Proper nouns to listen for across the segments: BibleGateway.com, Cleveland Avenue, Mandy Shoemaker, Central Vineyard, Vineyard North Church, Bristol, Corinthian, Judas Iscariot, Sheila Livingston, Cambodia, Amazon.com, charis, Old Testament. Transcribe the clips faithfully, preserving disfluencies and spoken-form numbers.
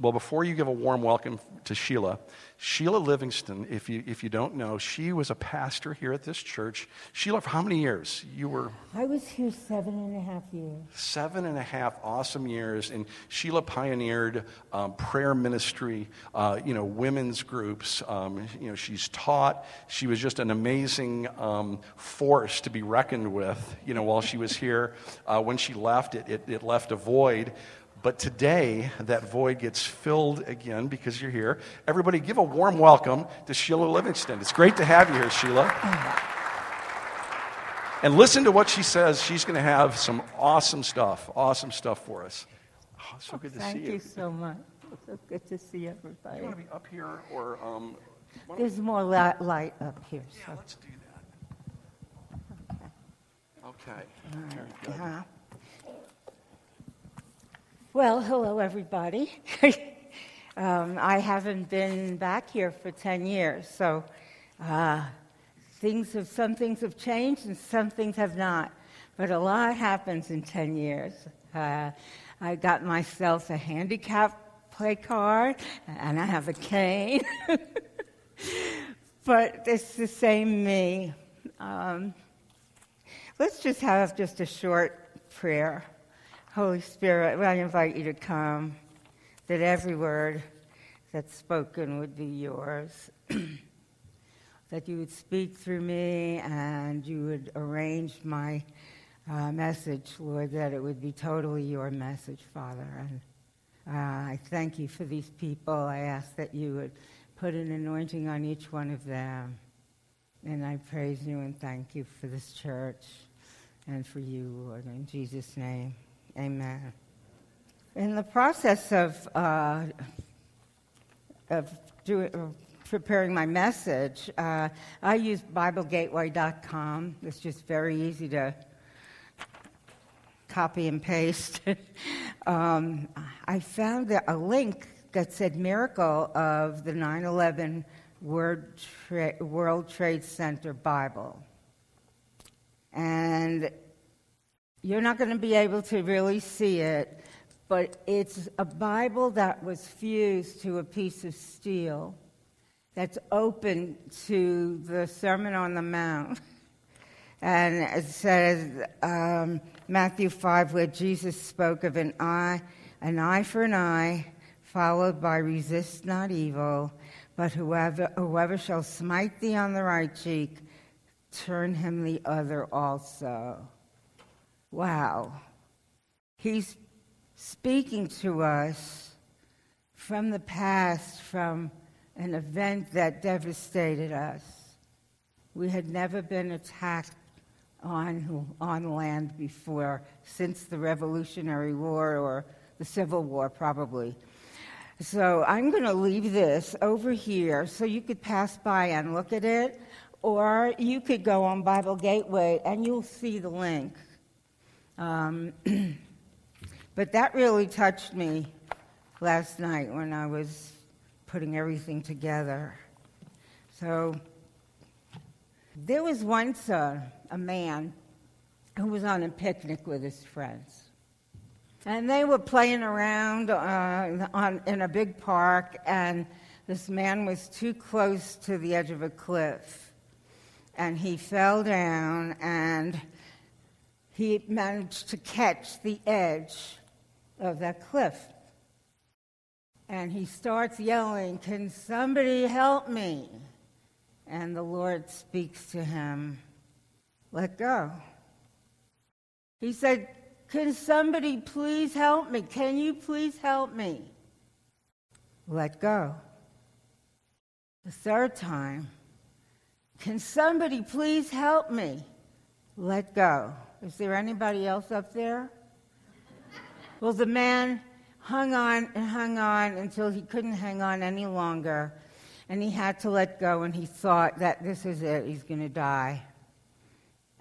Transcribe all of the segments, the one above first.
Well, before you give a warm welcome to Sheila, Sheila Livingston, if you if you don't know, she was a pastor here at this church. Sheila, for how many years? You were... I was here seven and a half years. Seven and a half awesome years. And Sheila pioneered um, prayer ministry, uh, you know, women's groups. Um, you know, she's taught. She was just an amazing um, force to be reckoned with, you know, while she was here. Uh, when she left, it, it, it left a void. But today, that void gets filled again because you're here. Everybody, give a warm welcome to Sheila Livingston. It's great to have you here, Sheila. And listen to what she says. She's going to have some awesome stuff, awesome stuff for us. Oh, so good to see you. Thank you so much. It's so good to see everybody. You want to be up here or... Um, There's more light up here. Yeah, so. Let's do that. Okay. Okay. There you go. Uh-huh. Well, hello, everybody. um, I haven't been back here for ten years, so uh, things have, some things have changed and some things have not. But a lot happens in ten years. Uh, I got myself a handicap play card, and I have a cane. But it's the same me. Um, let's just have just a short prayer. Holy Spirit, I invite you to come, that every word that's spoken would be yours, that you would speak through me and you would arrange my uh, message, Lord, that it would be totally your message, Father. And uh, I thank you for these people. I ask that you would put an anointing on each one of them. And I praise you and thank you for this church and for you, Lord, in Jesus' name. Amen. In the process of uh, of doing, uh, preparing my message, uh, I use Bible Gateway dot com. It's just very easy to copy and paste. um, I found a link that said Miracle of the nine eleven World, Tra- World Trade Center Bible. And you're not going to be able to really see it, but it's a Bible that was fused to a piece of steel that's open to the Sermon on the Mount. And it says, um, Matthew five, where Jesus spoke of an eye, an eye for an eye, followed by resist not evil, but whoever, whoever shall smite thee on the right cheek, turn him the other also. Wow, he's speaking to us from the past, from an event that devastated us. We had never been attacked on on land before, since the Revolutionary War or the Civil War, probably. So I'm going to leave this over here so you could pass by and look at it, or you could go on Bible Gateway and you'll see the link. Um, but that really touched me last night when I was putting everything together. So there was once a, a man who was on a picnic with his friends. And they were playing around uh, on, in a big park, and this man was too close to the edge of a cliff. And he fell down, and he managed to catch the edge of that cliff. And he starts yelling, "Can somebody help me?" And the Lord speaks to him, "Let go." He said, "Can somebody please help me? Can you please help me?" "Let go." The third time, "Can somebody please help me?" "Let go." Is there anybody else up there? Well, the man hung on and hung on until he couldn't hang on any longer, and he had to let go, and he thought that this is it, he's going to die.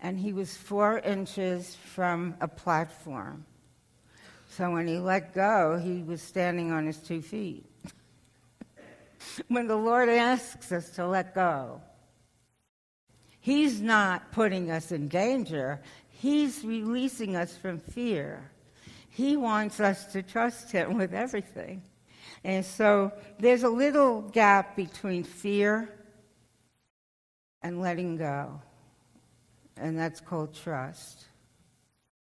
And he was four inches from a platform. So when he let go, he was standing on his two feet. When the Lord asks us to let go, he's not putting us in danger. He's releasing us from fear. He wants us to trust him with everything. And so there's a little gap between fear and letting go, and that's called trust.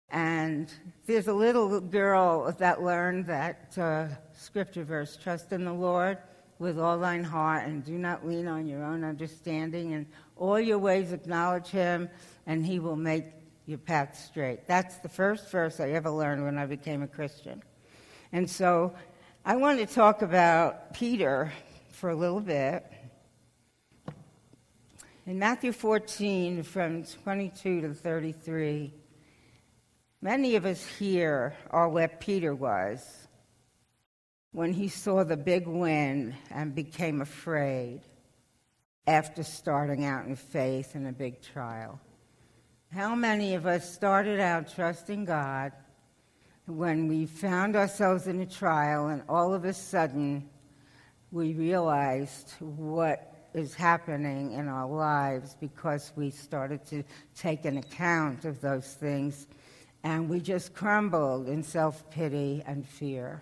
And there's a little girl that learned that uh, scripture verse, trust in the Lord with all thine heart and do not lean on your own understanding, and all your ways acknowledge him and he will make your path straight. That's the first verse I ever learned when I became a Christian. And so I want to talk about Peter for a little bit. In Matthew fourteen, from twenty-two to thirty-three, many of us here are where Peter was when he saw the big wind and became afraid after starting out in faith in a big trial. How many of us started out trusting God when we found ourselves in a trial and all of a sudden we realized what is happening in our lives because we started to take an account of those things, and we just crumbled in self-pity and fear?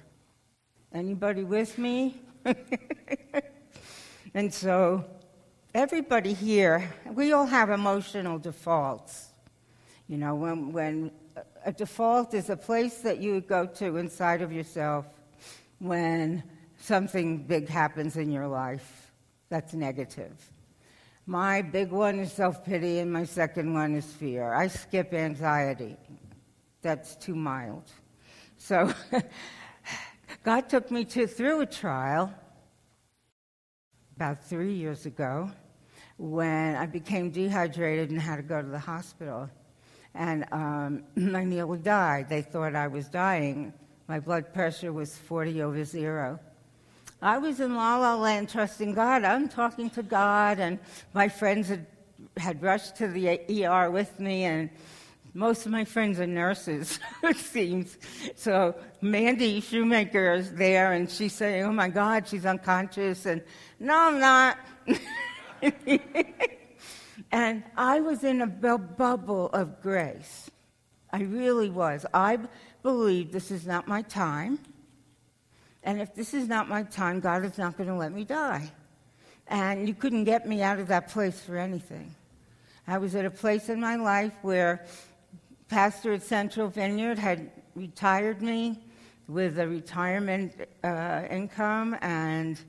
Anybody with me? And so everybody here, we all have emotional defaults. You know, when when a default is a place that you go to inside of yourself when something big happens in your life that's negative. My big one is self-pity, and my second one is fear. I skip anxiety. That's too mild. So God took me to, through a trial about three years ago when I became dehydrated and had to go to the hospital. And um, I nearly died. They thought I was dying. My blood pressure was forty over zero. I was in La La Land trusting God. I'm talking to God, and my friends had, had rushed to the E R with me, and most of my friends are nurses, it seems. So Mandy Shoemaker is there, and she's saying, oh, my God, she's unconscious. And no, I'm not. And I was in a bu- bubble of grace. I really was. I b- believed this is not my time. And if this is not my time, God is not going to let me die. And you couldn't get me out of that place for anything. I was at a place in my life where pastor at Central Vineyard had retired me with a retirement uh, income, and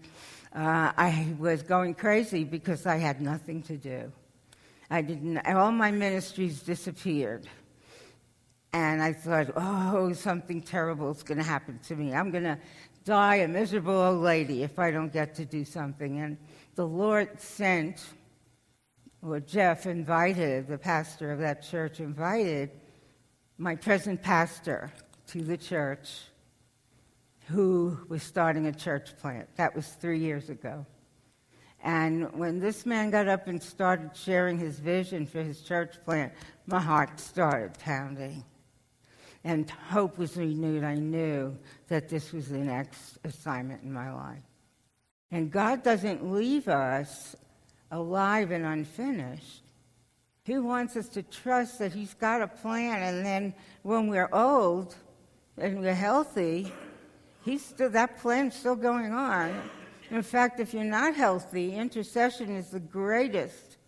uh, I was going crazy because I had nothing to do. I didn't. All my ministries disappeared, and I thought, "Oh, something terrible is going to happen to me. I'm going to die a miserable old lady if I don't get to do something." And the Lord sent. Well, Jeff invited, the pastor of that church invited my present pastor to the church, who was starting a church plant. That was three years ago. And when this man got up and started sharing his vision for his church plant, my heart started pounding. And hope was renewed. I knew that this was the next assignment in my life. And God doesn't leave us alive and unfinished. He wants us to trust that he's got a plan, and then when we're old and we're healthy, he's still, that plan's still going on. In fact, if you're not healthy, intercession is the greatest,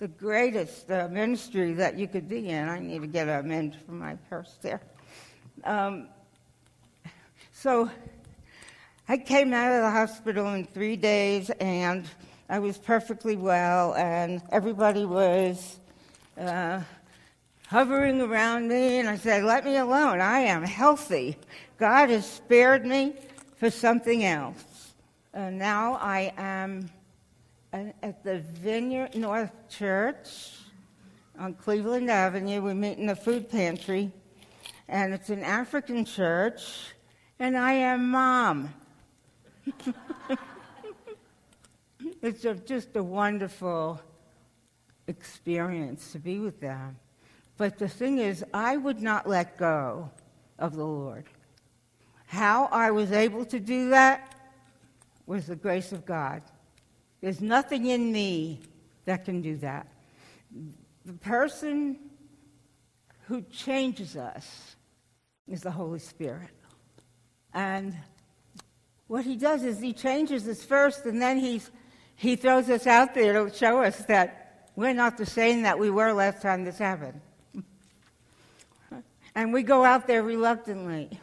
the greatest uh, ministry that you could be in. I need to get a mint from my purse there. Um, so I came out of the hospital in three days, and I was perfectly well, and everybody was uh, hovering around me, and I said, let me alone. I am healthy. God has spared me for something else. And now I am at the Vineyard North Church on Cleveland Avenue. We meet in the food pantry, and it's an African church, and I am mom. It's a, just a wonderful experience to be with them. But the thing is, I would not let go of the Lord. How I was able to do that was the grace of God. There's nothing in me that can do that. The person who changes us is the Holy Spirit. And what he does is he changes us first, and then he's, he throws us out there to show us that we're not the same that we were last time this happened. And we go out there reluctantly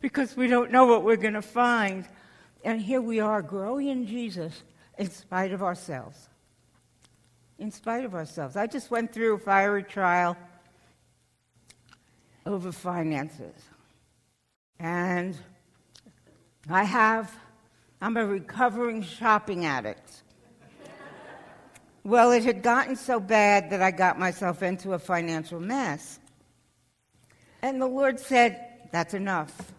because we don't know what we're going to find. And here we are growing in Jesus in spite of ourselves. In spite of ourselves. I just went through a fiery trial over finances. And I have, I'm a recovering shopping addict. Well, it had gotten so bad that I got myself into a financial mess. And the Lord said, that's enough.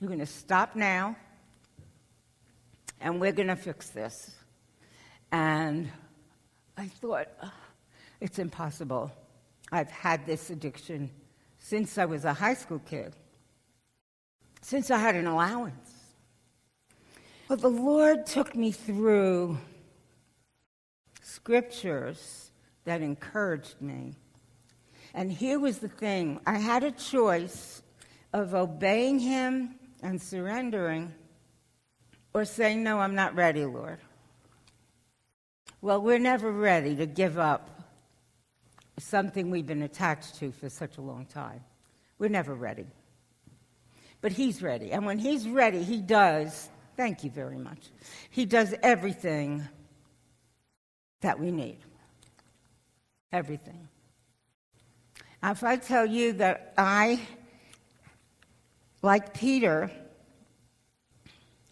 You're going to stop now, and we're going to fix this. And I thought, oh, it's impossible. I've had this addiction since I was a high school kid, since I had an allowance. But the Lord took me through scriptures that encouraged me. And here was the thing. I had a choice of obeying him and surrendering or saying, no, I'm not ready, Lord. Well, we're never ready to give up something we've been attached to for such a long time. We're never ready. But he's ready. And when he's ready, he does, thank you very much, he does everything that we need. Everything. If I tell you that I, like Peter,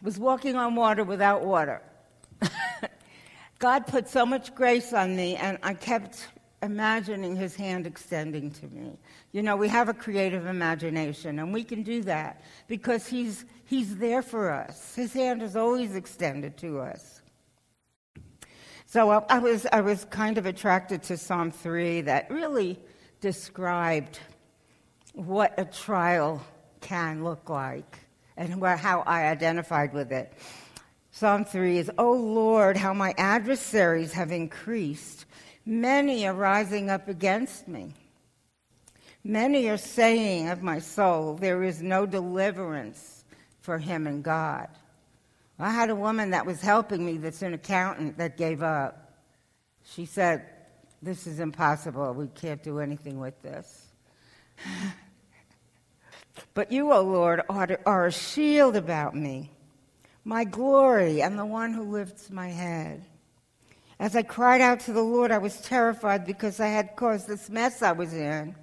was walking on water without water, God put so much grace on me, and I kept imagining his hand extending to me. You know, we have a creative imagination, and we can do that because he's he's there for us. His hand is always extended to us. So I, I was I was kind of attracted to Psalm three that really described what a trial can look like and where, how I identified with it. Psalm three is, O Lord, how my adversaries have increased. Many are rising up against me. Many are saying of my soul, there is no deliverance for him in God. I had a woman that was helping me that's an accountant that gave up. She said, this is impossible. We can't do anything with this. But you, O Lord, are a shield about me, my glory, and the one who lifts my head. As I cried out to the Lord, I was terrified because I had caused this mess I was in,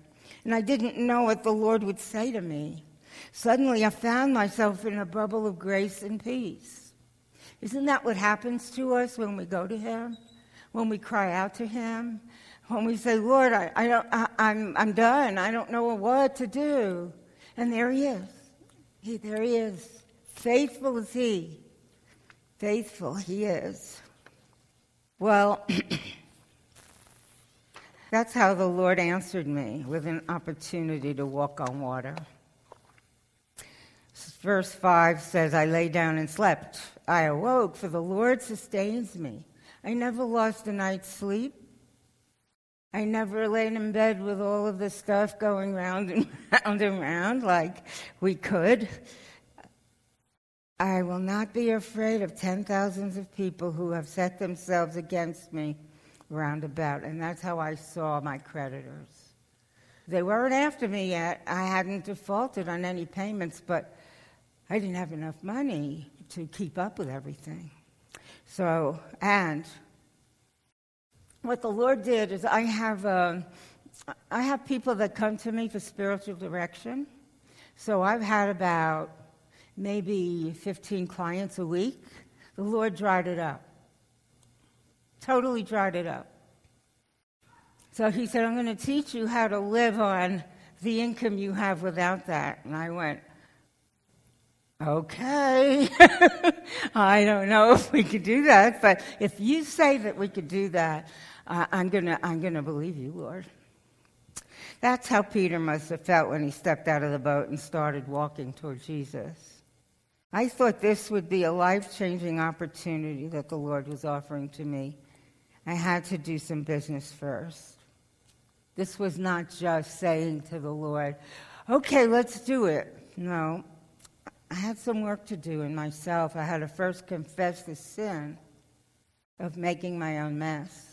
and I didn't know what the Lord would say to me. Suddenly, I found myself in a bubble of grace and peace. Isn't that what happens to us when we go to him? When we cry out to him, when we say, Lord, I, I don't, I, I'm, I'm done. I don't know what to do. And there he is. He, there he is. Faithful is he. Faithful he is. Well, that's how the Lord answered me, with an opportunity to walk on water. Verse five says, I lay down and slept. I awoke, for the Lord sustains me. I never lost a night's sleep. I never laid in bed with all of this stuff going round and round and round like we could. I will not be afraid of ten thousands of people who have set themselves against me round about. And that's how I saw my creditors. They weren't after me yet. I hadn't defaulted on any payments, but I didn't have enough money to keep up with everything. So, and what the Lord did is I have uh, I have people that come to me for spiritual direction. So I've had about maybe fifteen clients a week. The Lord dried it up. Totally dried it up. So he said, I'm going to teach you how to live on the income you have without that. And I went, okay, I don't know if we could do that, but if you say that we could do that, uh, I'm gonna, I'm gonna believe you, Lord. That's how Peter must have felt when he stepped out of the boat and started walking toward Jesus. I thought this would be a life-changing opportunity that the Lord was offering to me. I had to do some business first. This was not just saying to the Lord, okay, let's do it. No. I had some work to do in myself. I had to first confess the sin of making my own mess.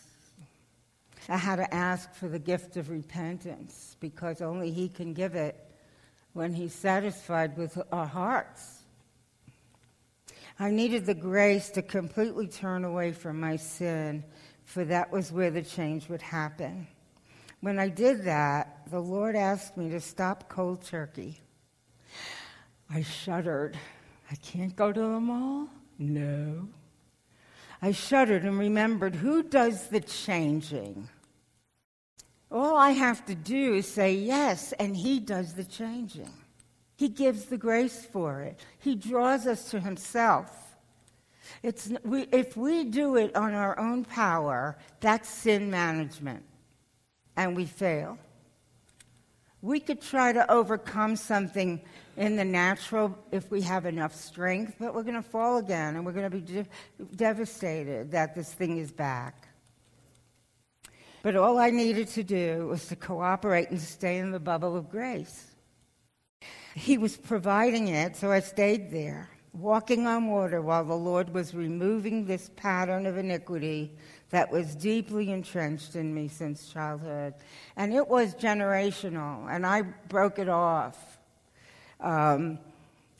I had to ask for the gift of repentance, because only He can give it when He's satisfied with our hearts. I needed the grace to completely turn away from my sin, for that was where the change would happen. When I did that, the Lord asked me to stop cold turkey. I shuddered. I can't go to the mall? No. I shuddered and remembered, who does the changing? All I have to do is say yes, and He does the changing. He gives the grace for it. He draws us to Himself. It's we, if we do it on our own power, that's sin management, and we fail. We could try to overcome something in the natural if we have enough strength, but we're going to fall again, and we're going to be de- devastated that this thing is back. But all I needed to do was to cooperate and stay in the bubble of grace. He was providing it, so I stayed there, walking on water while the Lord was removing this pattern of iniquity that was deeply entrenched in me since childhood. And it was generational, and I broke it off. Um,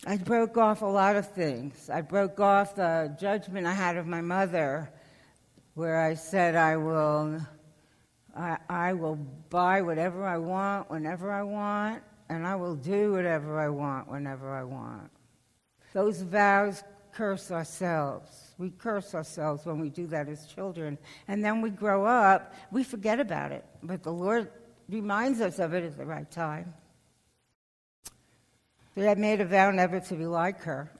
I broke off a lot of things. I broke off the judgment I had of my mother, where I said I will... I, I will buy whatever I want, whenever I want, and I will do whatever I want, whenever I want. Those vows curse ourselves. We curse ourselves when we do that as children. And then we grow up, we forget about it. But the Lord reminds us of it at the right time. But I made a vow never to be like her.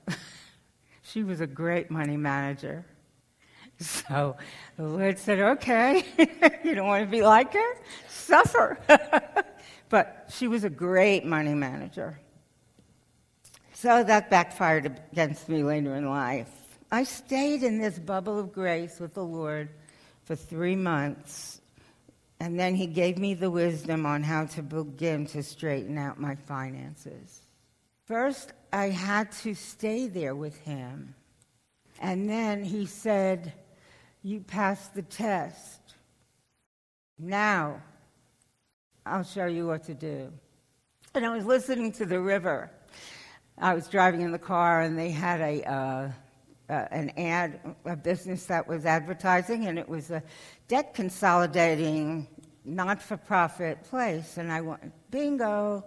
She was a great money manager. So the Lord said, okay, you don't want to be like her? Suffer. But she was a great money manager. So that backfired against me later in life. I stayed in this bubble of grace with the Lord for three months, and then He gave me the wisdom on how to begin to straighten out my finances. First, I had to stay there with Him. And then He said, you passed the test. Now, I'll show you what to do. And I was listening to the river. I was driving in the car, and they had a uh, uh, an ad, a business that was advertising, and it was a debt consolidating, not-for-profit place. And I went, bingo.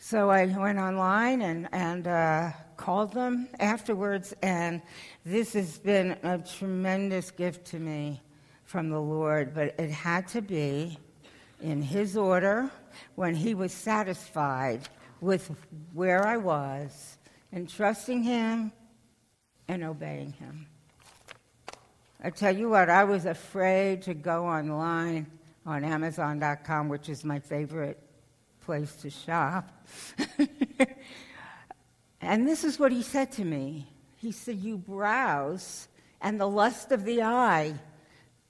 So I went online and and uh, called them afterwards, and this has been a tremendous gift to me from the Lord, but it had to be in His order, when He was satisfied with where I was, and trusting Him and obeying Him. I tell you what, I was afraid to go online on Amazon dot com, which is my favorite place to shop. And this is what He said to me. He said, you browse, and the lust of the eye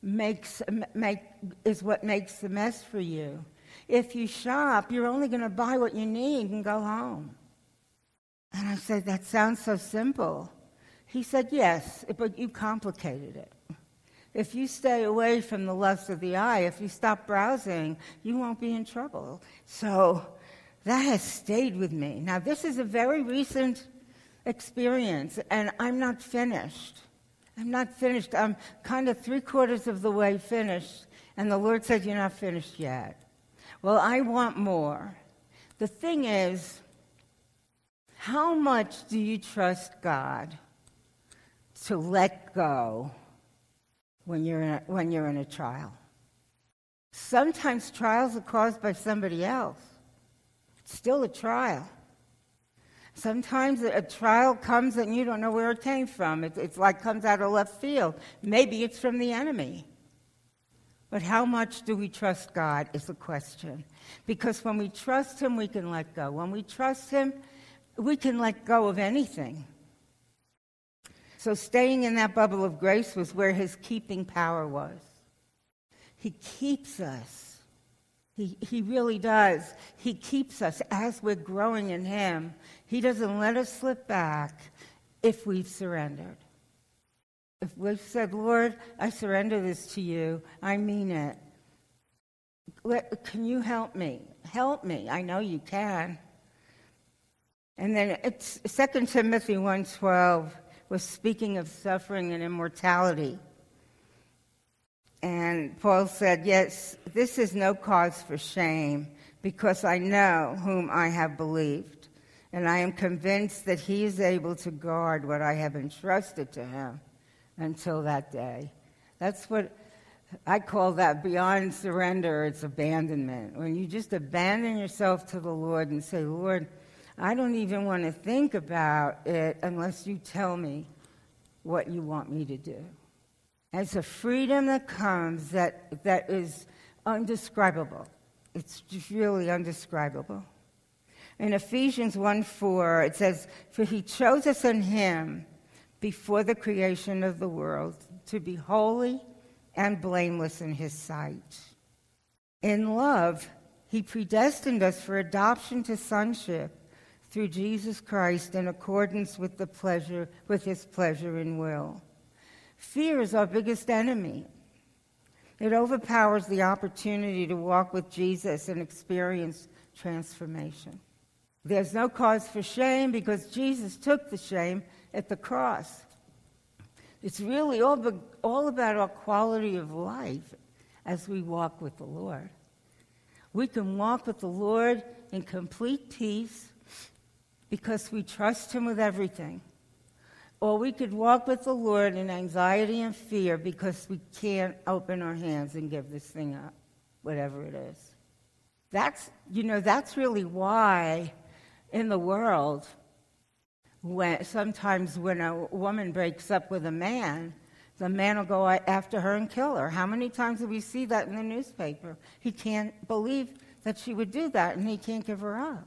makes make is what makes the mess for you. If you shop, you're only going to buy what you need and go home. And I said, that sounds so simple. He said, yes, but you complicated it. If you stay away from the lust of the eye, if you stop browsing, you won't be in trouble. So that has stayed with me. Now, this is a very recent experience, and I'm not finished. I'm not finished. I'm kind of three-quarters of the way finished, and the Lord said, you're not finished yet. Well, I want more. The thing is, how much do you trust God to let go when you're in a, when you're in a trial? Sometimes trials are caused by somebody else. It's still a trial. Sometimes a trial comes and you don't know where it came from. It, it's like comes out of left field. Maybe it's from the enemy. But how much do we trust God is the question. Because when we trust Him, we can let go. When we trust Him, we can let go of anything. So staying in that bubble of grace was where His keeping power was. He keeps us. He, he really does. He keeps us as we're growing in him. He doesn't let us slip back if we've surrendered. If we've said, Lord, I surrender this to you, I mean it. Let, can you help me? Help me. I know you can. And then it's Second Timothy one twelve was speaking of suffering and immortality. And Paul said, yes, this is no cause for shame, because I know whom I have believed, and I am convinced that he is able to guard what I have entrusted to him until that day. That's what I call that beyond surrender. It's abandonment. When you just abandon yourself to the Lord and say, Lord, I don't even want to think about it unless you tell me what you want me to do. It's a freedom that comes that that is indescribable. It's just really indescribable. In Ephesians one four, it says, for he chose us in him before the creation of the world to be holy and blameless in his sight. In love, he predestined us for adoption to sonship through Jesus Christ in accordance with the pleasure, with his pleasure and will. Fear is our biggest enemy. It overpowers the opportunity to walk with Jesus and experience transformation. There's no cause for shame because Jesus took the shame at the cross. It's really all, be, all about our quality of life as we walk with the Lord. We can walk with the Lord in complete peace because we trust him with everything. Or we could walk with the Lord in anxiety and fear because we can't open our hands and give this thing up, whatever it is. That's, you know, that's really why in the world, when sometimes when a woman breaks up with a man, the man will go after her and kill her. How many times do we see that in the newspaper? He can't believe that she would do that, and he can't give her up.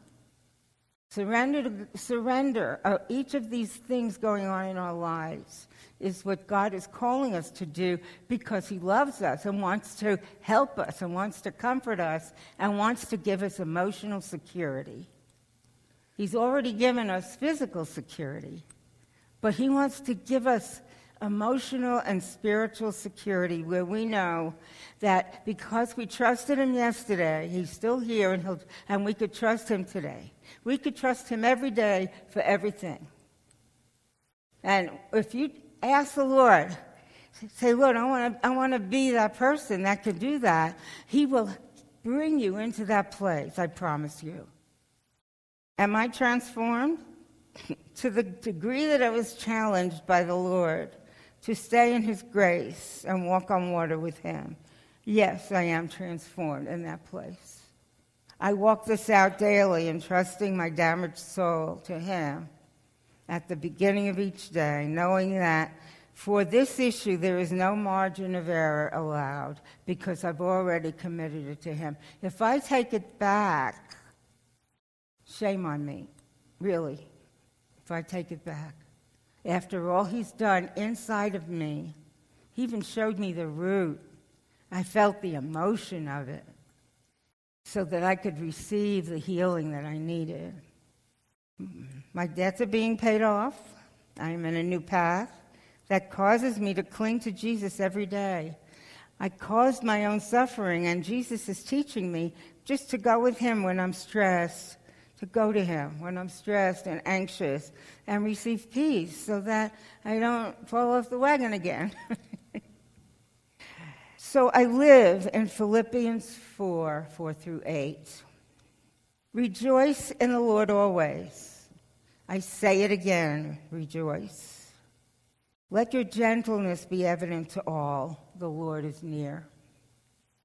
Surrender, surrender uh, each of these things going on in our lives is what God is calling us to do because he loves us and wants to help us and wants to comfort us and wants to give us emotional security. He's already given us physical security, but he wants to give us emotional and spiritual security where we know that because we trusted him yesterday, he's still here and, he'll, and we could trust him today. We could trust him every day for everything. And if you ask the Lord, say, Lord, I want to I want to be that person that can do that, he will bring you into that place, I promise you. Am I transformed? To the degree that I was challenged by the Lord to stay in his grace and walk on water with him, yes, I am transformed in that place. I walk this out daily, entrusting my damaged soul to him at the beginning of each day, knowing that for this issue there is no margin of error allowed because I've already committed it to him. If I take it back, shame on me, really, if I take it back. After all he's done inside of me, he even showed me the root. I felt the emotion of it, so that I could receive the healing that I needed. My debts are being paid off. I am in a new path that causes me to cling to Jesus every day. I caused my own suffering, and Jesus is teaching me just to go with him when I'm stressed, to go to him when I'm stressed and anxious, and receive peace so that I don't fall off the wagon again. So I live in Philippians four, four through eight. Rejoice in the Lord always. I say it again, rejoice. Let your gentleness be evident to all. The Lord is near.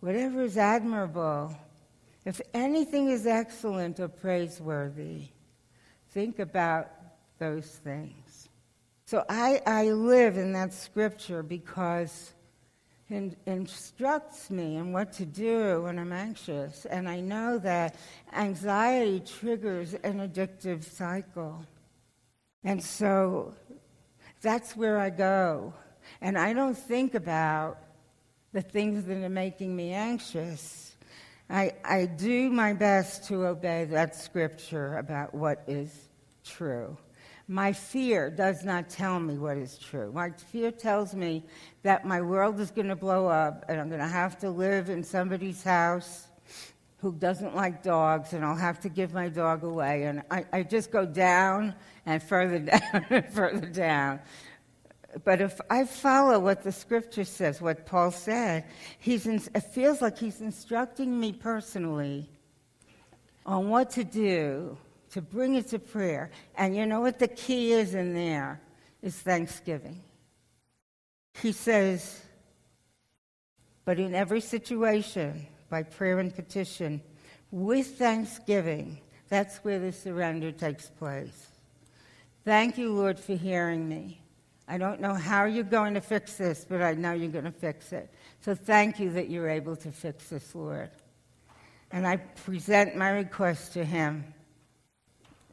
whatever is admirable, If anything is excellent or praiseworthy, think about those things. So I, I live in that scripture because it instructs me in what to do when I'm anxious. And I know that anxiety triggers an addictive cycle. And so that's where I go. And I don't think about the things that are making me anxious. I, I do my best to obey that scripture about what is true. My fear does not tell me what is true. My fear tells me that my world is going to blow up and I'm going to have to live in somebody's house who doesn't like dogs, and I'll have to give my dog away. And I, I just go down and further down and further down. But if I follow what the scripture says, what Paul said, he's in, it feels like he's instructing me personally on what to do to bring it to prayer. And you know what the key is in there? Is thanksgiving. He says, but in every situation, by prayer and petition, with thanksgiving, that's where the surrender takes place. Thank you, Lord, for hearing me. I don't know how you're going to fix this, but I know you're going to fix it. So thank you that you're able to fix this, Lord. And I present my request to him.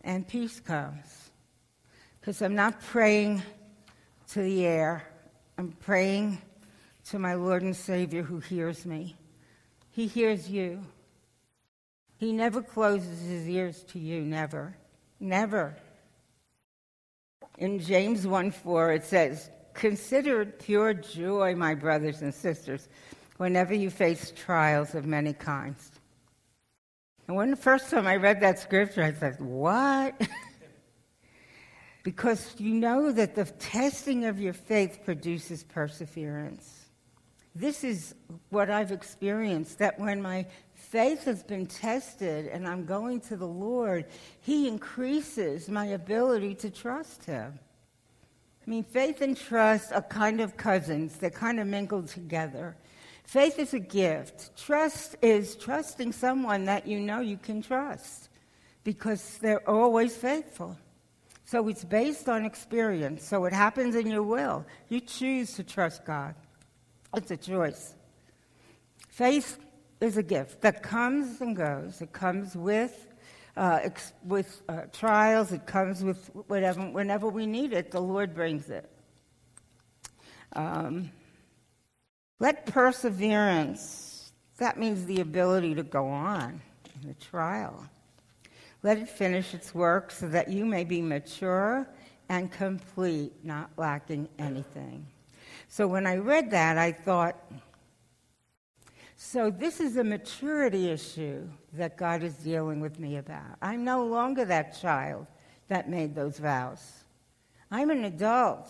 And peace comes. Because I'm not praying to the air. I'm praying to my Lord and Savior who hears me. He hears you. He never closes his ears to you, never. Never. In James one four, it says, consider it pure joy, my brothers and sisters, whenever you face trials of many kinds. And when the first time I read that scripture, I thought, what? Because you know that the testing of your faith produces perseverance. This is what I've experienced, that when my faith has been tested and I'm going to the Lord, he increases my ability to trust him. I mean, faith and trust are kind of cousins. They're kind of mingled together. Faith is a gift. Trust is trusting someone that you know you can trust because they're always faithful. So it's based on experience. So it happens in your will. You choose to trust God. It's a choice. Faith is a gift that comes and goes. It comes with uh, ex- with uh, trials. It comes with whatever. Whenever we need it, the Lord brings it. Um, let perseverance, that means the ability to go on in the trial. Let it finish its work so that you may be mature and complete, not lacking anything. So when I read that, I thought, so this is a maturity issue that God is dealing with me about. I'm no longer that child that made those vows. I'm an adult,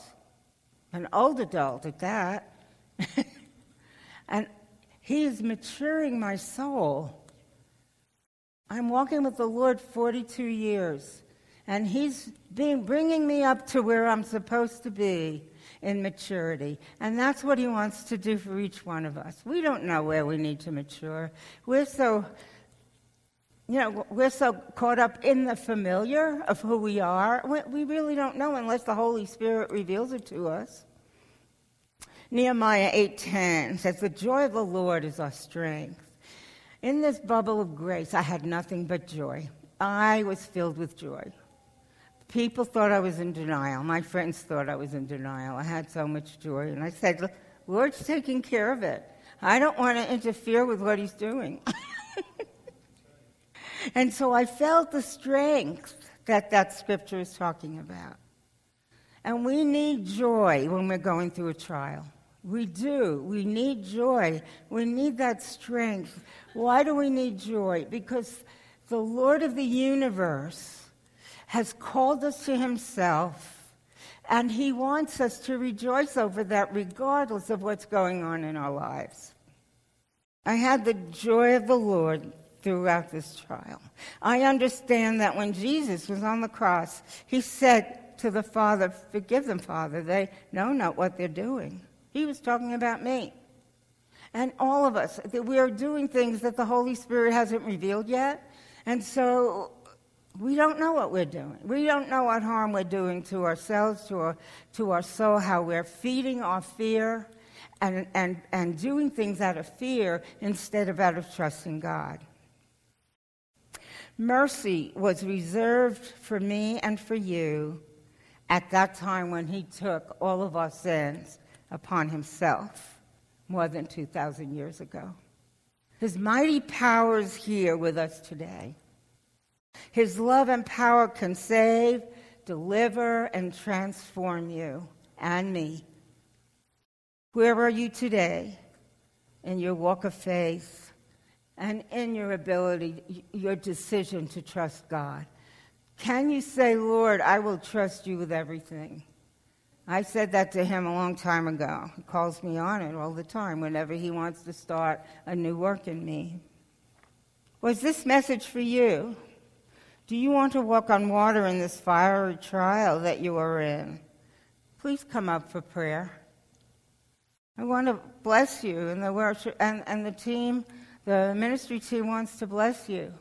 an old adult at that. And he is maturing my soul. I'm walking with the Lord forty-two years, and he's been bringing me up to where I'm supposed to be in maturity. And that's what he wants to do for each one of us. We don't know where we need to mature. We're so, you know, we're so caught up in the familiar of who we are. We really don't know unless the Holy Spirit reveals it to us. Nehemiah eight ten says, the joy of the Lord is our strength. In this bubble of grace, I had nothing but joy. I was filled with joy. People thought I was in denial. My friends thought I was in denial. I had so much joy. And I said, Lord's taking care of it. I don't want to interfere with what he's doing. And so I felt the strength that that scripture is talking about. And we need joy when we're going through a trial. We do. We need joy. We need that strength. Why do we need joy? Because the Lord of the universe has called us to himself, and he wants us to rejoice over that regardless of what's going on in our lives. I had the joy of the Lord throughout this trial. I understand that when Jesus was on the cross, he said to the Father, forgive them, Father, they know not what they're doing. He was talking about me. and all of us, that we are doing things that the Holy Spirit hasn't revealed yet. And so we don't know what we're doing. We don't know what harm we're doing to ourselves, to our, to our soul, how we're feeding our fear and, and, and doing things out of fear instead of out of trusting God. Mercy was reserved for me and for you at that time when he took all of our sins upon himself more than two thousand years ago. His mighty power is here with us today. His love and power can save, deliver, and transform you and me. Where are you today in your walk of faith? And in your ability, your decision to trust God. Can you say, Lord, I will trust you with everything? I said that to him a long time ago. He calls me on it all the time whenever he wants to start a new work in me. Was this message for you? Do you want to walk on water in this fiery trial that you are in? Please come up for prayer. I want to bless you and the worship and, and the team. The ministry team wants to bless you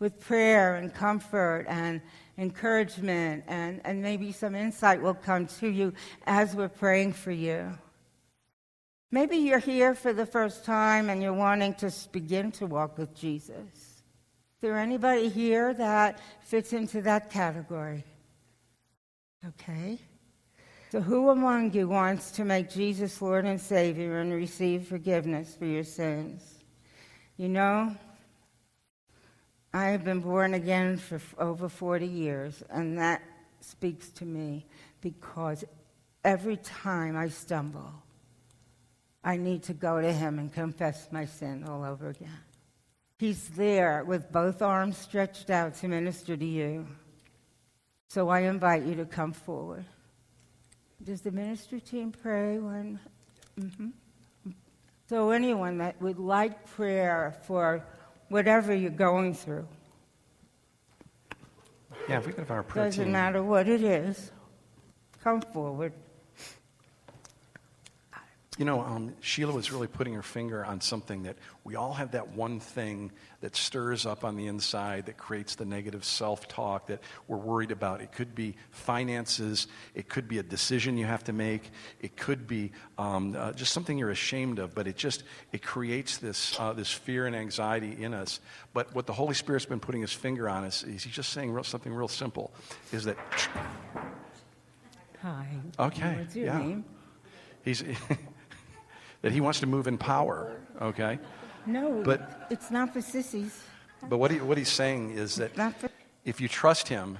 with prayer and comfort and encouragement, and, and maybe some insight will come to you as we're praying for you. Maybe you're here for the first time and you're wanting to begin to walk with Jesus. Is there anybody here that fits into that category? Okay. So who among you wants to make Jesus Lord and Savior and receive forgiveness for your sins? You know, I have been born again for f- over forty years, and that speaks to me because every time I stumble, I need to go to him and confess my sin all over again. He's there with both arms stretched out to minister to you. So I invite you to come forward. Does the ministry team pray when... Mm-hmm. So anyone that would like prayer for whatever you're going through. Yeah, if we could have our prayer Doesn't team. matter what it is. Come forward. You know, um, Sheila was really putting her finger on something that we all have, that one thing that stirs up on the inside that creates the negative self-talk that we're worried about. It could be finances. It could be a decision you have to make. It could be um, uh, just something you're ashamed of, but it just, it creates this uh, this fear and anxiety in us. But what the Holy Spirit's been putting his finger on us is he's just saying real, something real simple, is that... Hi. Okay. What's your yeah. name? He's... That he wants to move in power, okay? No, but it's not for sissies. But what he, what he's saying is that for- if you trust him,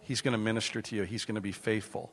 he's going to minister to you. He's going to be faithful.